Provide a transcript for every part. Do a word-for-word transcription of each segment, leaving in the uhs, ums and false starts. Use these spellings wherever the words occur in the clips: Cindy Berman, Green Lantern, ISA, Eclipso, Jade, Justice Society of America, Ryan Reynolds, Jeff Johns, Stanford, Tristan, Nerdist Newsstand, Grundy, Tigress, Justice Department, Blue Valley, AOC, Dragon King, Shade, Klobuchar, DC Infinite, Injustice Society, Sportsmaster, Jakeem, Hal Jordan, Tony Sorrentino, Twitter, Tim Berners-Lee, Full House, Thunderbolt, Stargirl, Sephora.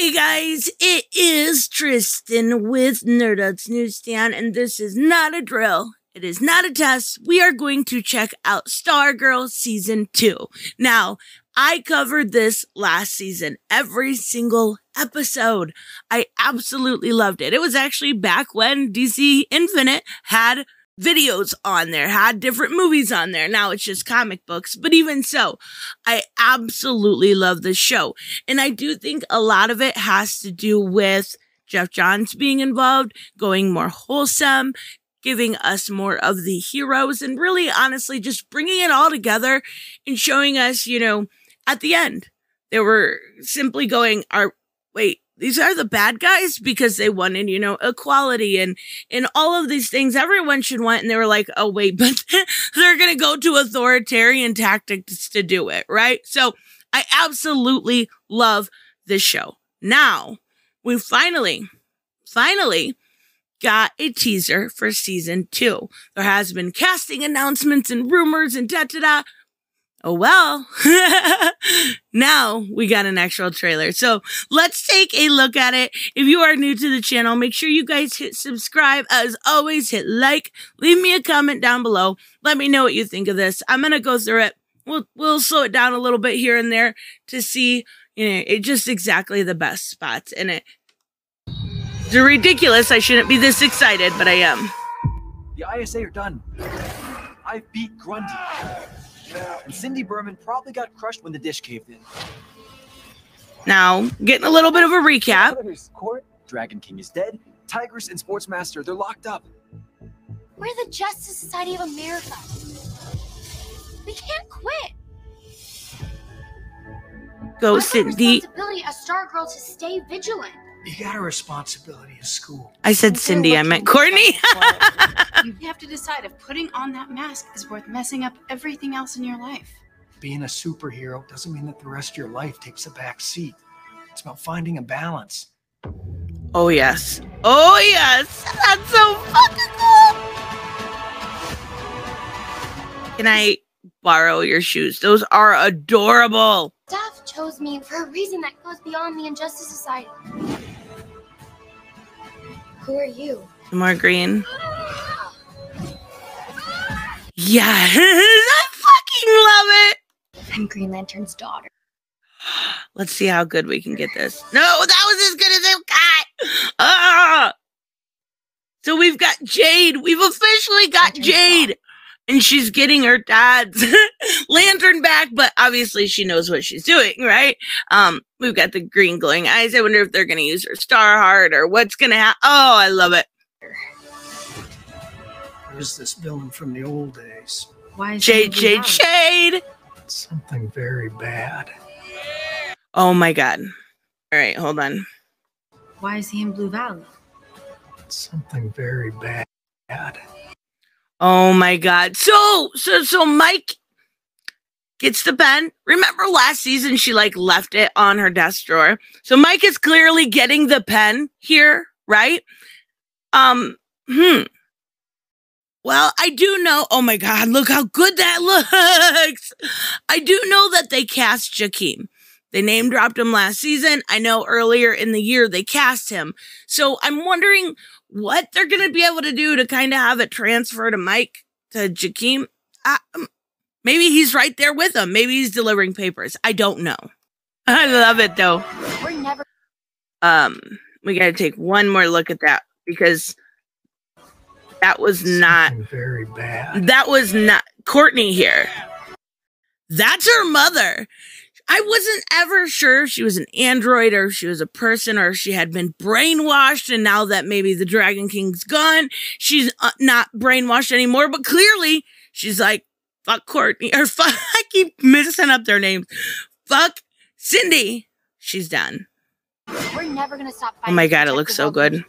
Hey guys, it is Tristan with Nerdist Newsstand, and this is not a drill. It is not a test. We are going to check out Stargirl Season two. Now, I covered this last season, every single episode. I absolutely loved it. It was actually back when D C Infinite had videos on there, had different movies on there. Now it's just comic books. But even so, I absolutely love this show. And I do think a lot of it has to do with Jeff Johns being involved, going more wholesome, giving us more of the heroes, and really, honestly, just bringing it all together and showing us, you know, at the end, they were simply going, "Are wait, these are the bad guys because they wanted, you know, equality and, and all of these things everyone should want." And they were like, "Oh, wait, but they're going to go to authoritarian tactics to do it." Right. So I absolutely love this show. Now we finally, finally got a teaser for season two. There has been casting announcements and rumors and da da da. Oh, well, now we got an actual trailer. So let's take a look at it. If you are new to the channel, make sure you guys hit subscribe. As always, hit like, leave me a comment down below. Let me know what you think of this. I'm going to go through it. We'll, we'll slow it down a little bit here and there to see, you know, it just exactly the best spots in it. It's ridiculous. I shouldn't be this excited, but I am. The I S A are done. I beat Grundy. And Cindy Berman probably got crushed when the dish caved in. Now, getting a little bit of a recap. Court, Dragon King is dead. Tigress and Sportsmaster, they're locked up. We're the Justice Society of America. We can't quit. Go, Cindy. Responsibility as Stargirl to stay vigilant. You got a responsibility in school. I said Cindy, I meant Courtney. You have to decide if putting on that mask is worth messing up everything else in your life. Being a superhero doesn't mean that the rest of your life takes a back seat. It's about finding a balance. Oh, yes. Oh, yes. That's so fucking cool. Can I borrow your shoes? Those are adorable. Staff chose me for a reason that goes beyond the Injustice Society. Who are you? More green. Yes, I fucking love it. I'm Green Lantern's daughter. Let's see how good we can get this. No, that was as good as it got. Ah! So we've got Jade. We've officially got Lantern's Jade. Daughter. And she's getting her dad's lantern back, but obviously she knows what she's doing, right? Um, we've got the green glowing eyes. I wonder if they're going to use her star heart or what's going to happen. Oh, I love it. There's this villain from the old days. Why is Shade, Shade, Shade. Something very bad. Oh, my God. All right, hold on. Why is he in Blue Valley? Something very bad. Oh my God. So, so, so Mike gets the pen. Remember last season, she like left it on her desk drawer. So Mike is clearly getting the pen here, right? Um, hmm. Well, I do know. Oh my God. Look how good that looks. I do know that they cast Jakeem. They name dropped him last season. I know earlier in the year they cast him. So I'm wondering what they're going to be able to do to kind of have it transfer to Mike, to Jakeem. I, maybe he's right there with him. Maybe he's delivering papers. I don't know. I love it, though. We're never um, we got to take one more look at that because that was not very bad. That was not Courtney here. That's her mother. I wasn't ever sure if she was an android or if she was a person or if she had been brainwashed. And now that maybe the Dragon King's gone, she's not brainwashed anymore. But clearly, she's like, fuck Courtney. Or fuck, I keep messing up their names. Fuck Cindy. She's done. We're never gonna stop fighting. Oh my God, it looks so good.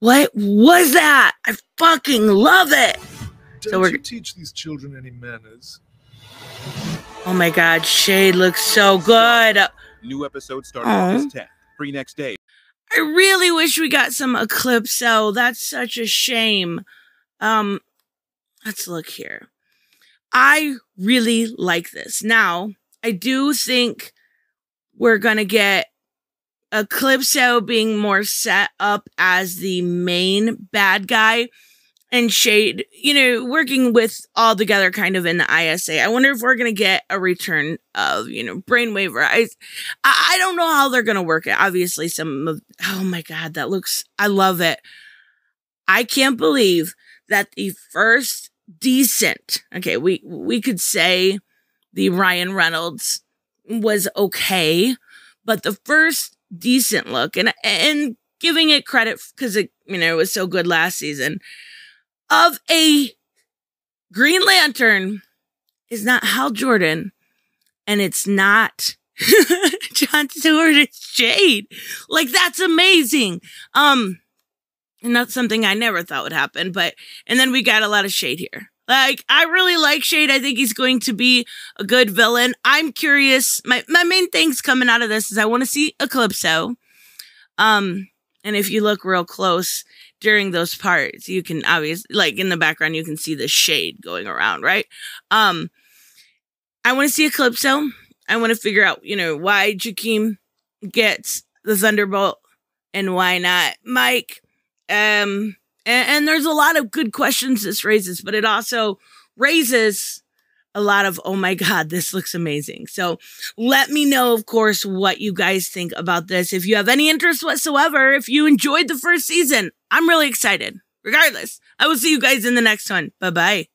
Like what was that? I fucking love it. Don't so we're you teach these children any manners. Oh my God, Shade looks so good. New episode starting this tenth. Free next day. I really wish we got some Eclipso. That's such a shame. Um, let's look here. I really like this. Now, I do think we're going to get Eclipso being more set up as the main bad guy and Shade, you know, working with all together kind of in the I S A. I wonder if we're going to get a return of, you know, Brainwaver. I, I don't know how they're going to work it. Obviously, some of, oh my God, that looks, I love it. I can't believe that the first decent, okay, we, we could say the Ryan Reynolds was okay, but the first decent look, and and giving it credit because it, you know, it was so good last season, of a Green Lantern is not Hal Jordan, and it's not John Stewart, it's Jade. Like, that's amazing. Um, and that's something I never thought would happen, but, and then we got a lot of Shade here. Like, I really like Shade. I think he's going to be a good villain. I'm curious. My my main things coming out of this is I want to see Eclipso. Um, and if you look real close during those parts, you can obviously, like in the background, you can see the shade going around, right? Um, I want to see Eclipso. I want to figure out, you know, why Jakeem gets the Thunderbolt and why not Mike. Um... And there's a lot of good questions this raises, but it also raises a lot of, oh my God, this looks amazing. So let me know, of course, what you guys think about this. If you have any interest whatsoever, if you enjoyed the first season, I'm really excited. Regardless, I will see you guys in the next one. Bye-bye.